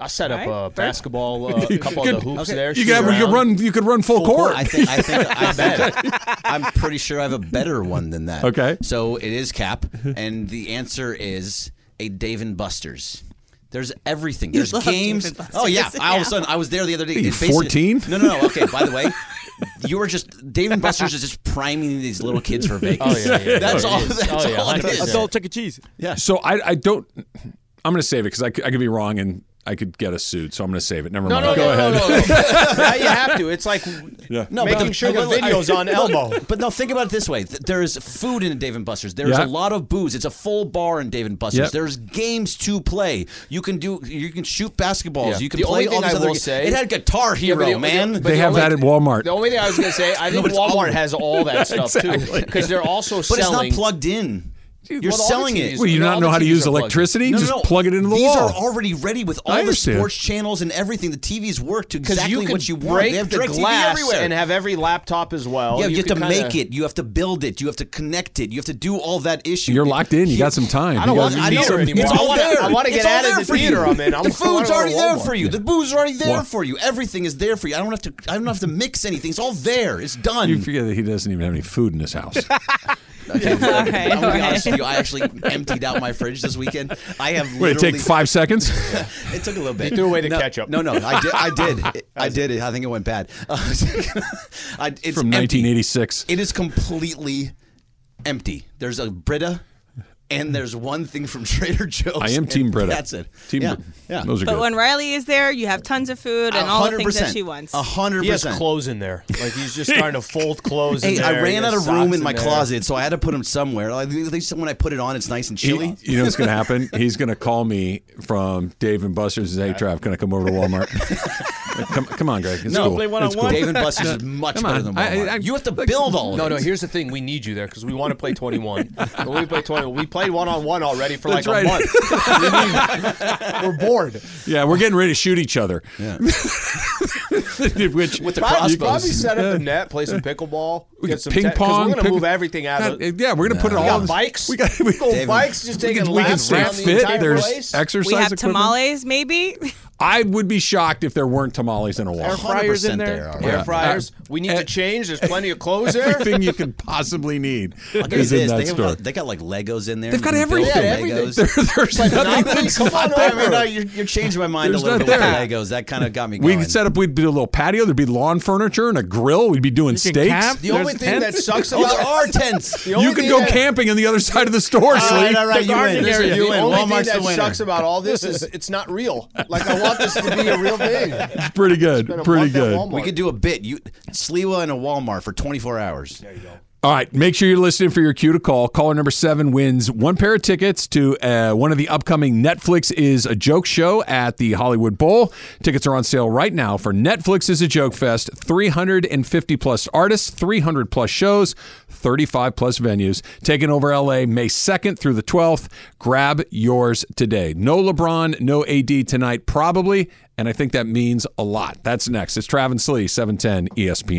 I set up right. a basketball, uh, a couple could, of the hoops okay. there. You could, have, you, could run, you could run full, full court. court. I think, I think I bet. I'm pretty sure I have a better one than that. Okay. So it is cap, and the answer is a Dave and Buster's. There's everything. There's you games. Oh, yeah. I, all of a sudden, I was there the other day. fourteen? No, no, no. Okay, by the way. You were just Dave and Buster's is just priming these little kids for Vegas. Oh, yeah, yeah. That's all. That's all it is. That's oh, yeah. all like it is. Adult Chuck E. Cheese. Yeah. So I, I don't. I'm going to save it because I, I could be wrong and. I could get a suit, so I'm going to save it. Never no, mind. No, Go no, ahead. No, no, no. Now you have to. It's like yeah. no, making the, sure the video's I, on Elmo. But no, think about it this way. There is food in Dave and Buster's. There's yeah. a lot of booze. It's a full bar in Dave and Buster's. Yep. There's games to play. You can do. You can shoot basketballs. Yeah. You can the play all these I other games. It had Guitar Hero, yeah, but man. But they the have only, that at Walmart. The only thing I was going to say, I think no, Walmart all, has all that yeah, stuff, exactly. too. Because they're also but selling. But it's not plugged in. Dude, you're well, selling it. Well, you do not know how to use electricity? No, no, no. Just plug it into the These wall. These are already ready with all the sports channels and everything. The T Vs work to exactly you what you want. Break they have the glass and have every laptop as well. Yeah, you, you have to kinda... make it. You have to build it. You have to connect it. You have to do all that issue. You're locked in. You got some time. I don't want to theater anymore. I want to get out of the theater. I'm in. The food's already there for you. The booze is already there for you. Everything is there for you. I don't have to. I don't have to mix anything. It's all there. It's done. You forget that he doesn't even have any food in his house. Okay, okay. I'm going to be honest with you. I actually emptied out my fridge this weekend. I have literally... Wait, it took five seconds? It took a little bit. You threw away the no, ketchup. No, no, I did. I did. It, I did it. I think it went bad. Uh, I, it's From nineteen eighty-six. Empty. It is completely empty. There's a Brita. And there's one thing from Trader Joe's. I am Team Brita. That's it. Team yeah. Brita. Yeah. Those are but good. When Riley is there, you have tons of food and one hundred percent. All the things that she wants. A hundred percent. He has clothes in there. Like he's just trying to fold clothes hey, in there. I ran out of room in my in closet, so I had to put them somewhere. Like, at least when I put it on, it's nice and chilly. He, you know what's going to happen? He's going to call me from Dave and Buster's and say, hey, Trav, can I come over to Walmart? Come, come on, Greg. It's no, cool. Play one on one. Dave and Buster's is much come better on. than Walmart. I, I, you have to build all. No, of no. Here's the thing: we need you there because we want to play twenty-one. When we play twenty-one. We played one on one already for That's like right. a month. We're bored. Yeah, we're getting ready to shoot each other. Yeah. Which with the crossbows. You probably set up a net, play some pickleball, we get some ping te- pong. We're gonna pick- move everything out of. Yeah, we're gonna no. put it we all. Got bikes. We got we, David, bikes. Just taking laps around the entire There's place. Exercise we have equipment. Tamales, maybe. I would be shocked if there weren't tamales in a Walmart. Air fryers in there. there yeah. Air fryers. Uh, we need uh, to change. There's plenty of clothes there. Everything you could possibly need is in that they store. Got, they got like Legos in there. They've got everything. Yeah, everything. There, there's like nothing. That's come on over. Over. No, you're, you're changing my mind there's a little bit there. With the Legos. That kind of got me going. We'd set up. We'd do a little patio. There'd be lawn furniture and a grill. We'd be doing steaks. Camp. The there's only thing tents? That sucks about there are tents. You could go camping on the other side of the store. All right, all right. You win. You win. Walmart's the winner. The only thing that sucks about all this is it's not real. Like I want this to be a real thing. It's pretty good. It's pretty good. We could do a bit. You Sliwa in a Walmart for twenty-four hours. There you go. All right. Make sure you're listening for your cue to call. Caller number seven wins one pair of tickets to uh, one of the upcoming Netflix is a Joke show at the Hollywood Bowl. Tickets are on sale right now for Netflix is a Joke Fest. three hundred fifty plus artists, three hundred plus shows, thirty-five plus venues. Taking over L A May second through the twelfth. Grab yours today. No LeBron, no A D tonight, probably. And I think that means a lot. That's next. It's Travis Lee, seven ten E S P N.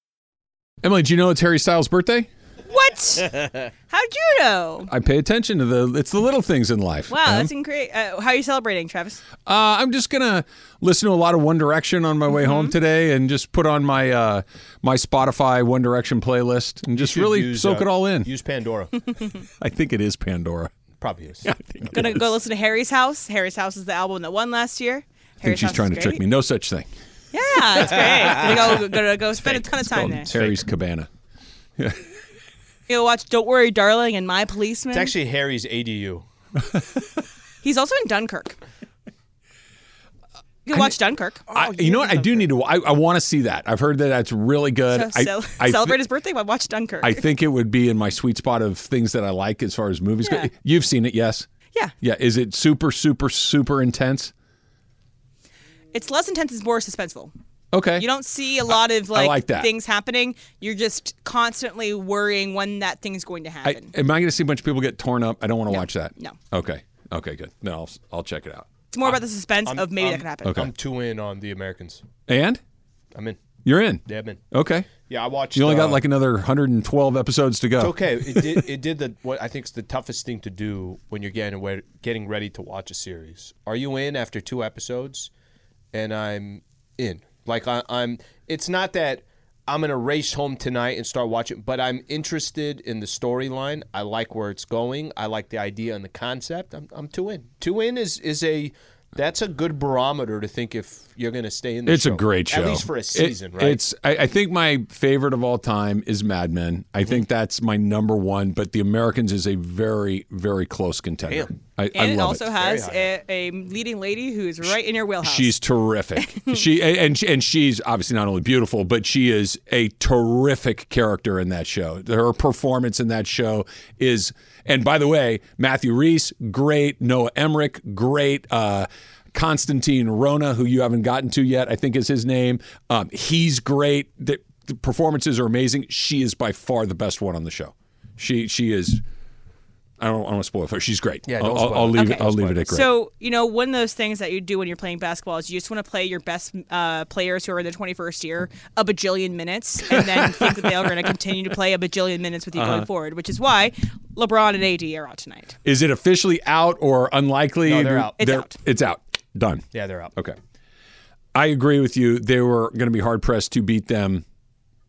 Emily, do you know it's Harry Styles' birthday? What? How'd you know? I pay attention to the, it's the little things in life. Wow, um, that's incredible. Uh, how are you celebrating, Travis? Uh, I'm just going to listen to a lot of One Direction on my way mm-hmm. home today and just put on my uh, my Spotify One Direction playlist and just really use, soak uh, it all in. Use Pandora. I think it is Pandora. Probably is. Yeah, I'm going to go listen to Harry's House. Harry's House is the album that won last year. I think she's trying to trick me. No such thing. Yeah, that's great. We're going to go spend a ton of time there. Harry's Cabana. Yeah. You'll watch Don't Worry, Darling and My Policeman. It's actually Harry's A D U. He's also in Dunkirk. You can watch Dunkirk. Oh, I, you, you know what? Dunkirk. I do need to. I, I want to see that. I've heard that that's really good. So, so, I, celebrate I th- his birthday by watch Dunkirk. I think it would be in my sweet spot of things that I like as far as movies yeah. go. You've seen it, yes? Yeah. Yeah. Is it super, super, super intense? It's less intense. It's more suspenseful. Okay. You don't see a lot of like, like things happening. You're just constantly worrying when that thing's going to happen. I, am I going to see a bunch of people get torn up? I don't want to no, watch that. No. Okay. Okay, good. Then I'll, I'll check it out. It's more I'm, about the suspense I'm, of maybe I'm, that could happen. Okay. I'm two in on The Americans. And? I'm in. You're in? Yeah, I'm in. Okay. Yeah, I watched. You only got uh, like another one hundred twelve episodes to go. It's okay. It did, it did the what I think is the toughest thing to do when you're getting, getting ready to watch a series. Are you in after two episodes? And I'm in. Like I, I'm. It's not that I'm gonna race home tonight and start watching, but I'm interested in the storyline. I like where it's going. I like the idea and the concept. I'm, I'm two in. Two in is is a. That's a good barometer to think if you're gonna stay in. The it's show. A great show, at least for a season, it, right? It's. I, I think my favorite of all time is Mad Men. I mm-hmm. think that's my number one. But The Americans is a very, very close contender. Damn. I, and I it love also it. Has a, a leading lady who is right she, in your wheelhouse. She's terrific. she and she, and she's obviously not only beautiful, but she is a terrific character in that show. Her performance in that show is. And by the way, Matthew Rhys, great. Noah Emmerich, great. Uh, Constantine Rona, who you haven't gotten to yet, I think is his name. Um, he's great. The, the performances are amazing. She is by far the best one on the show. She she is. I don't, I don't want to spoil it for her. She's great. Yeah, I'll, I'll, I'll leave okay. it. I'll leave it at great. So, you know, one of those things that you do when you're playing basketball is you just want to play your best uh, players who are in their twenty-first year a bajillion minutes, and then think that they are going to continue to play a bajillion minutes with you uh-huh. going forward, which is why LeBron and A D are out tonight. Is it officially out or unlikely? No, they're out. It's they're, out. It's out. Done. Yeah, they're out. Okay. I agree with you. They were going to be hard-pressed to beat them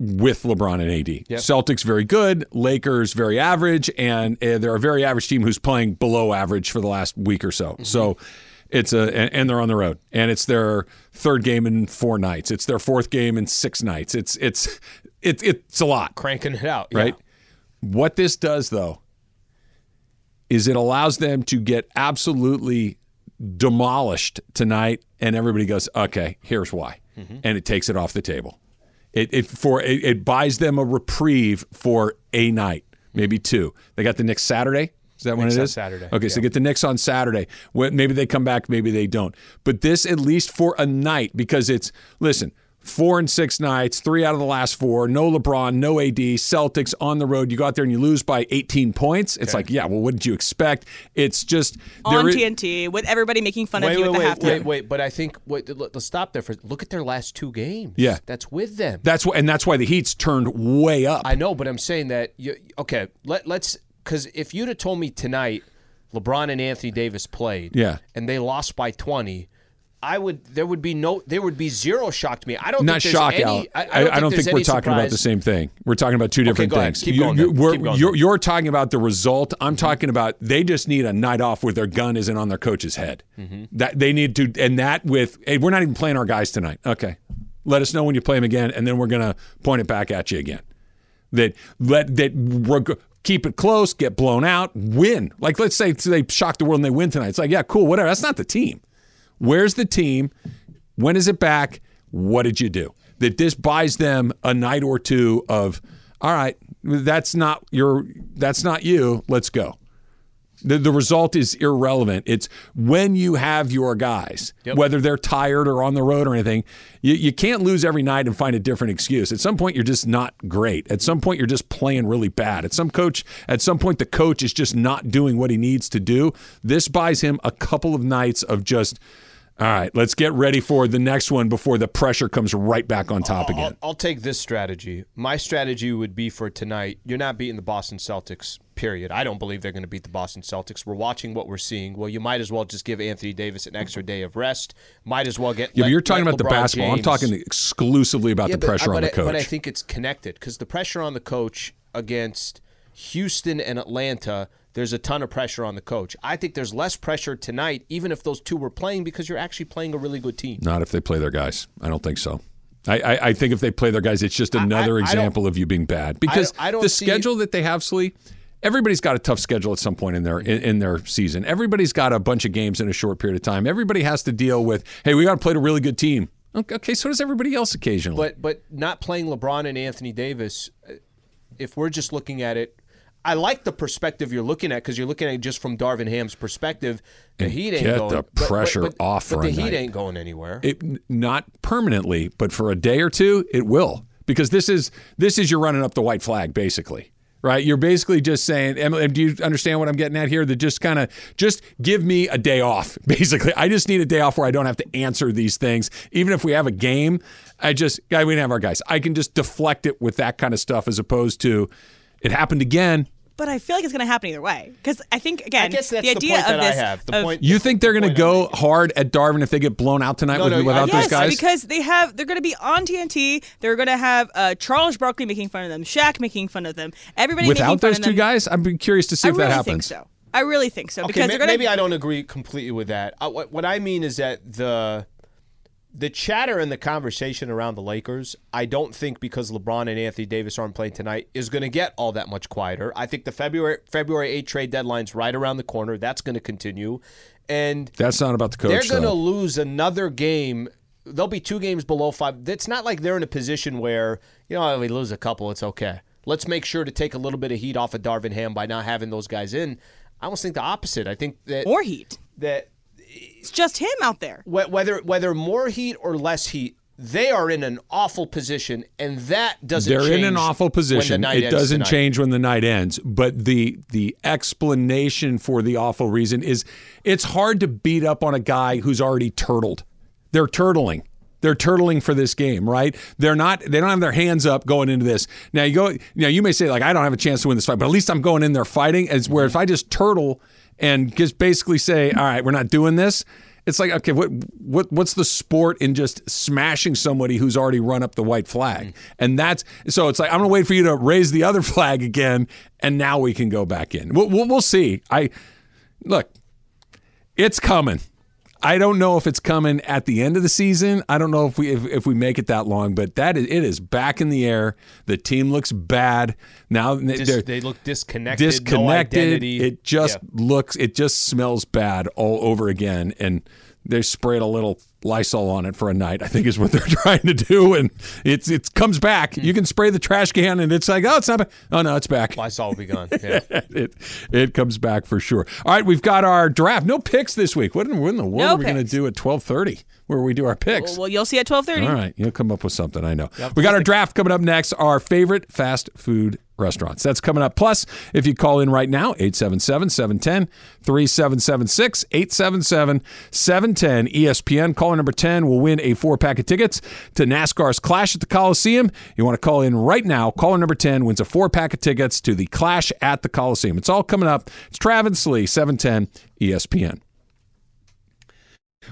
with LeBron and A D. Yep. Celtics, very good. Lakers, very average. And uh, they're a very average team who's playing below average for the last week or so. Mm-hmm. So it's a and, and they're on the road. And it's their third game in four nights. It's their fourth game in six nights. It's it's it, it's a lot. Cranking it out. Right? Yeah. What this does, though, is it allows them to get absolutely demolished tonight, and everybody goes, okay, here's why. Mm-hmm. And it takes it off the table. It it for it, it buys them a reprieve for a night, maybe two. They got the Knicks Saturday. Is that when it is? Saturday. Okay, yeah. So they get the Knicks on Saturday. Maybe they come back, maybe they don't. But this, at least for a night, because it's, listen, four and six nights, three out of the last four, no LeBron, no A D, Celtics on the road. You go out there and you lose by eighteen points. It's okay. like, yeah, well, what did you expect? It's just... On is... T N T, with everybody making fun wait, of you wait, at the wait, halftime. Wait, wait, but I think, wait, let's stop there for look at their last two games. Yeah. That's with them. That's wh- And that's why the Heat's turned way up. I know, but I'm saying that, you, okay, let, let's... Because if you'd have told me tonight LeBron and Anthony Davis played, yeah, and they lost by twenty... I would. There would be no. There would be zero shock to me. I don't. Not think shock, any, Al. I, I don't I, think, I don't think we're talking surprise. about the same thing. We're talking about two different okay, things. Keep you, going. You, we're, Keep going you're, you're talking about the result. I'm mm-hmm. talking about they just need a night off where their gun isn't on their coach's head. Mm-hmm. That they need to, and that with hey, we're not even playing our guys tonight. Okay, let us know when you play them again, and then we're gonna point it back at you again. That let that we're. Keep it close. Get blown out. Win. Like let's say they shock the world and they win tonight. It's like yeah, cool, whatever. That's not the team. Where's the team? When is it back? What did you do? That this buys them a night or two of, all right, that's not your, that's not you. Let's go. The, the result is irrelevant. It's when you have your guys, yep. whether they're tired or on the road or anything, you, you can't lose every night and find a different excuse. At some point, you're just not great. At some point, you're just playing really bad. At some coach, at some point, the coach is just not doing what he needs to do. This buys him a couple of nights of just, all right, let's get ready for the next one before the pressure comes right back on top I'll, again. I'll, I'll take this strategy. My strategy would be for tonight, you're not beating the Boston Celtics, period. I don't believe they're going to beat the Boston Celtics. We're watching what we're seeing. Well, you might as well just give Anthony Davis an extra day of rest. Might as well get yeah, let, but you're talking about LeBron the basketball. James. I'm talking exclusively about yeah, the pressure but, on but the coach. I, but I think it's connected because the pressure on the coach against Houston and Atlanta – there's a ton of pressure on the coach. I think there's less pressure tonight, even if those two were playing, because you're actually playing a really good team. Not if they play their guys. I don't think so. I, I, I think if they play their guys, it's just another I, I, example I of you being bad. Because I, I don't the see... schedule that they have, Slee, everybody's got a tough schedule at some point in their in, in their season. Everybody's got a bunch of games in a short period of time. Everybody has to deal with, hey, we got to play a really good team. Okay, so does everybody else occasionally. But but not playing LeBron and Anthony Davis, if we're just looking at it, I like the perspective you're looking at because you're looking at it just from Darvin Ham's perspective. The and Heat ain't get going. Get the pressure but, but, but, off but for a night. But the Heat ain't going anywhere. It, not permanently, but for a day or two, it will. Because this is this is you're running up the white flag, basically. Right? You're basically just saying, Emily, do you understand what I'm getting at here? That just kind of, just give me a day off, basically. I just need a day off where I don't have to answer these things. Even if we have a game, I just, we don't have our guys. I can just deflect it with that kind of stuff as opposed to, it happened again. But I feel like it's going to happen either way. Because I think, again, I guess that's the idea the point of that this. I have. The of, point, you think they're the going to go hard at Darvin if they get blown out tonight no, with, no, without yes, those guys? Yes, because they have, they're going to be on T N T. They're going to have uh, Charles Barkley making fun of them, Shaq making fun of them, everybody without making fun of them. Without those two guys? I'm curious to see I if really that happens. I think so. I really think so. Okay, because ma- gonna... maybe I don't agree completely with that. I, what, what I mean is that the. The chatter and the conversation around the Lakers, I don't think because LeBron and Anthony Davis aren't playing tonight, is going to get all that much quieter. I think the February February eighth trade deadline's right around the corner. That's going to continue. And that's not about the coach. They're going to lose another game. They'll be two games below five. It's not like they're in a position where, you know, if we lose a couple, it's okay. Let's make sure to take a little bit of heat off of Darvin Ham by not having those guys in. I almost think the opposite. I think that more heat. That It's just him out there. Whether whether more heat or less heat, they are in an awful position, and that doesn't They're change. They're in an awful position. It doesn't tonight. change when the night ends. But the the explanation for the awful reason is it's hard to beat up on a guy who's already turtled. They're turtling. They're turtling for this game, right? They're not. They don't have their hands up going into this. Now you go. You know, you may say like, I don't have a chance to win this fight, but at least I'm going in there fighting. As where if I just turtle and just basically say, all right, we're not doing this. It's like, okay, what what what's the sport in just smashing somebody who's already run up the white flag? And that's so it's like I'm gonna wait for you to raise the other flag again, and now we can go back in. We'll we'll, we'll see. I look, it's coming. I don't know if it's coming at the end of the season. I don't know if we if, if we make it that long, but that is, it is back in the air. The team looks bad now. Dis, they look disconnected. Disconnected. No identity. It just yeah. looks. It just smells bad all over again. And they sprayed a little Lysol on it for a night, I think is what they're trying to do. And it's it comes back. Mm. You can spray the trash can, and it's like, oh, it's not back. Oh, no, it's back. Lysol will be gone. Yeah. it it comes back for sure. All right, we've got our draft. No picks this week. What in, what in the world no are we going to do at twelve thirty where we do our picks? Well, you'll see at twelve thirty. All right, you'll come up with something, I know. Yep. We got our draft coming up next, our favorite fast food restaurants. That's coming up. Plus, if you call in right now, eight seven seven, seven one zero, three seven seven six, eight seven seven, seven one zero, seven one zero E S P N. Caller number ten will win a four-pack of tickets to NASCAR's Clash at the Coliseum. You want to call in right now. Caller number ten wins a four-pack of tickets to the Clash at the Coliseum. It's all coming up. It's Travis Lee, seven ten E S P N.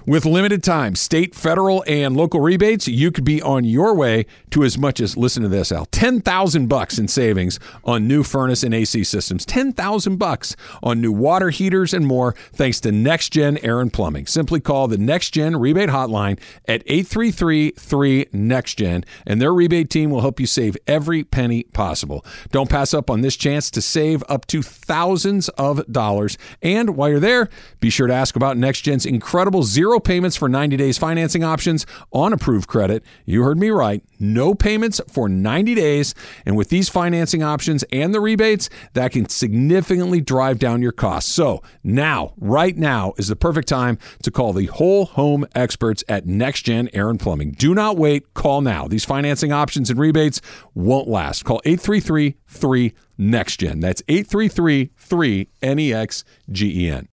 With limited time, state, federal, and local rebates, you could be on your way to as much as, listen to this, Al, ten thousand bucks in savings on new furnace and A C systems, ten thousand bucks on new water heaters and more, thanks to Next Gen Air and Plumbing. Simply call the Next Gen Rebate Hotline at eight three three, three, N E X T G E N, and their rebate team will help you save every penny possible. Don't pass up on this chance to save up to thousands of dollars. And while you're there, be sure to ask about Next Gen's incredible zero Zero payments for ninety days financing options on approved credit. You heard me right. No payments for ninety days. And with these financing options and the rebates, that can significantly drive down your costs. So now, right now is the perfect time to call the whole home experts at Next Gen Air and Plumbing. Do not wait. Call now. These financing options and rebates won't last. Call eight three three, three, N E X T G E N. That's eight three three, three, N E X G E N.